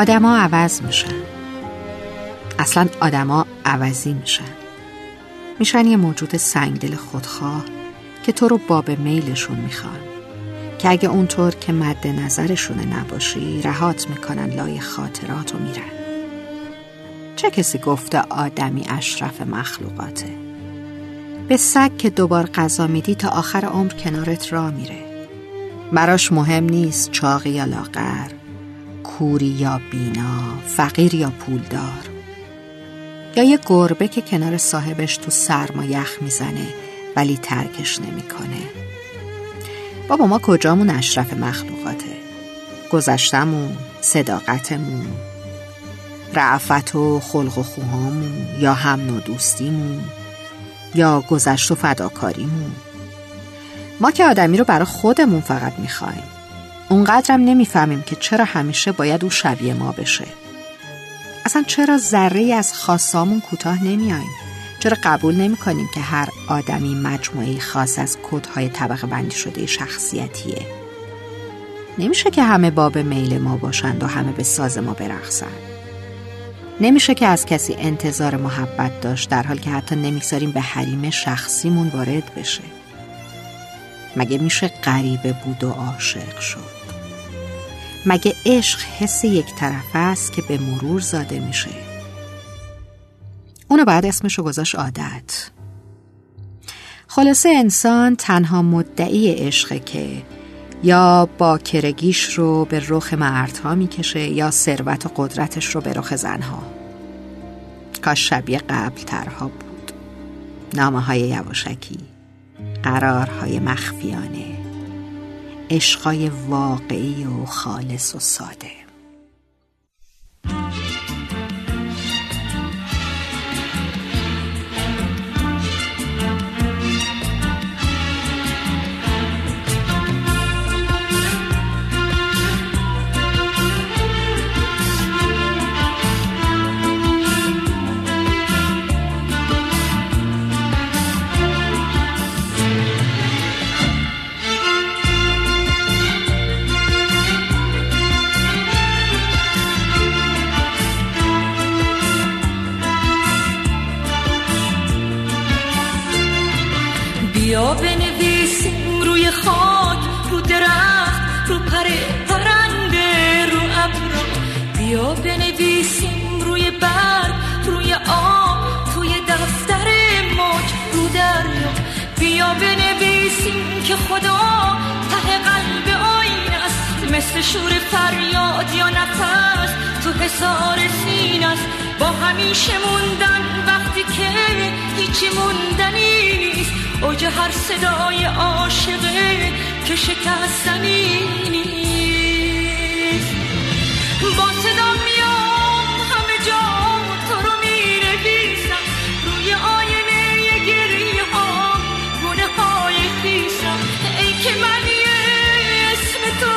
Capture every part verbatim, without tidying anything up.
آدما عوض میشن. اصلا آدما عوضی میشن. میشن یه موجود سنگدل خودخواه که تو رو باب میلشون میخوان، که اگه اونطور که مد نظرشونه نباشی رهات میکنن لای خاطرات و میرن. چه کسی گفته آدمی اشرف مخلوقاته؟ به سگ که دوبار غذا میدی تا آخر عمر کنارت راه میره. براش مهم نیست چاقی یا لاغر، کوری یا بینا، فقیر یا پولدار، یا یه گربه که کنار صاحبش تو سرما یخ میزنه ولی ترکش نمیکنه. بابا ما کجامون اشرف مخلوقاته؟ گذشتمون، صداقتمون، رعفت و خلق و خوهامون، یا هم نوع دوستیمون، یا گذشت و فداکاریمون. ما که آدمی رو برای خودمون فقط میخوایم. اونقدرم نمیفهمیم که چرا همیشه باید او شبیه ما بشه. اصلا چرا ذره‌ای از خاصامون کوتاه نمیایم؟ چرا قبول نمی‌کنیم که هر آدمی مجموعه خاص از کدهای طبقه بندی شده شخصیتیه؟ نمیشه که همه باب میل ما باشند و همه به ساز ما برقصن. نمیشه که از کسی انتظار محبت داشت در حالی که حتی نمی‌گذاریم به حریم شخصیمون وارد بشه. مگه میشه غریبه بود و عاشق شد؟ مگه عشق حس یک طرفه است که به مرور زاده میشه؟ اونو بعد اسمشو گذاشت عادت. خلاصه انسان تنها مدعی عشقه که یا باکرگیش رو به رخ مردها میکشه یا ثروت و قدرتش رو به رخ زنها. کاش شبیه قبل ترها بود. نامه های یواشکی، قرارهای مخفیانه، عشقای واقعی و خالص و ساده. بیا بنویسیم روی خاک، رو درخت، رو پر پرنده، رو ابر. بیا بنویسیم روی برگ، روی آب، توی دفتر موج، رو دریا. بیا بنویسیم که خدا ته قلب آینه است، مثل شور فریاد یا نفس تو حصار سینه است. با همیشه موندن وقتی که هیچی موندنی نیست، اوج هر صدای عاشقه که شکستنی نیست. با صدا میام همه جا تو رو می‌نویسم، روی آینه گریه ها گناه‌های پیشم. ای که معنی اسم تو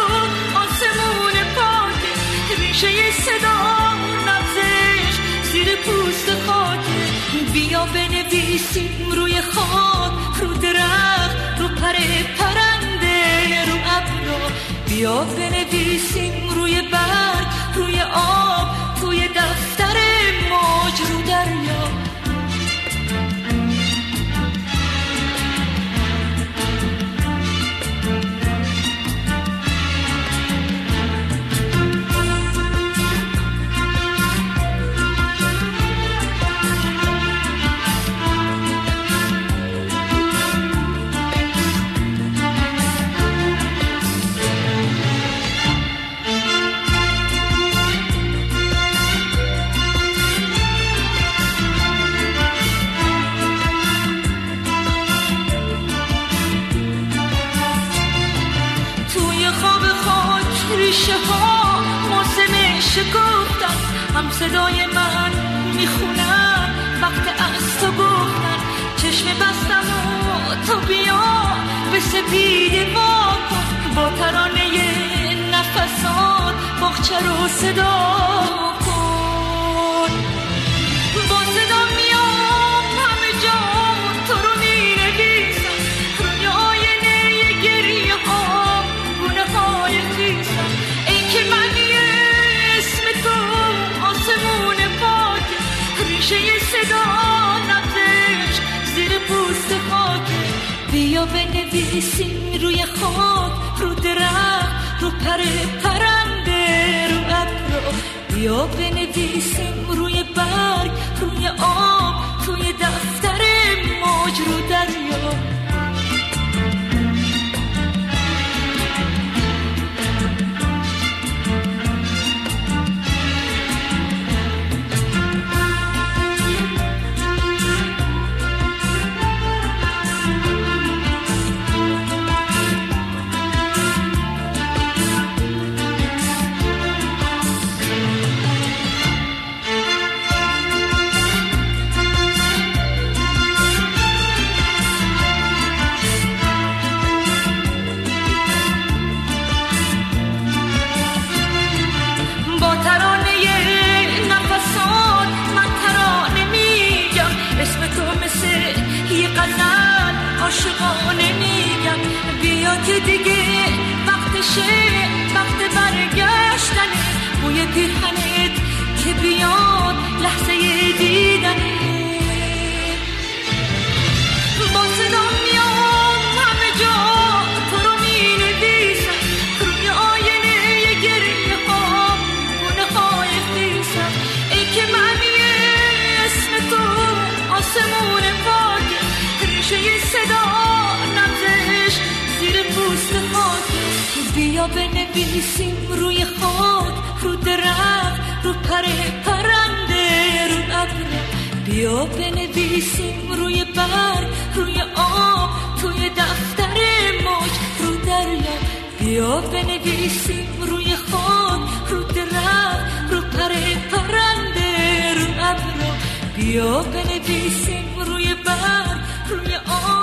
آسمون پاکه، ریشه صدا نبزش زیر پوست خاکه. بیا بنویسیم روی خاک، رو درخت، رو پر پرنده، رو ابر. بیا بنویسیم روی برگ، روی آب، توی دفتر موج، رو دریا. شها موسم شکوفتن، هم صدای من میخونن وقت از تو گفتن. چشم بستم و تو بیا به سپیده ما کن، با ترانه نفسات بخچه رو صدا کن. با صدا میام همه جا تو رو مینویسم، روی آینه گریه ها گناه‌های پیشم. که معنی اسم تو بنویسیم روی خاک، رو درخت، رو پر پرنده، رو ابر. بیا بنویسیم روی برگ، روی آب، توی دفتر موج، رو دریا. عاشقانه میگم بیا که دیگه وقتشه، وقت برگشتنه. بوی پیرهنت که بیاد لحظه دیدنه. با صدا میام همه جا تو رو مینویسم، روی آینه گریه ها گونه های خیسم. ای که معنی اسم تو آسمون پاکه، ریشه صدا نبزش زیر پوست خاکه. بیا بنویسیم روی خاک، رو درخت، رو پر پرنده، رو ابر. بیا بنویسیم روی برگ، روی آب، توی دفتر موج، رو دریا. بیا بنویسیم روی خاک، رو درخت، رو پر پرنده، رو ابر. بیا بنویسیم روی برگ، روی آب،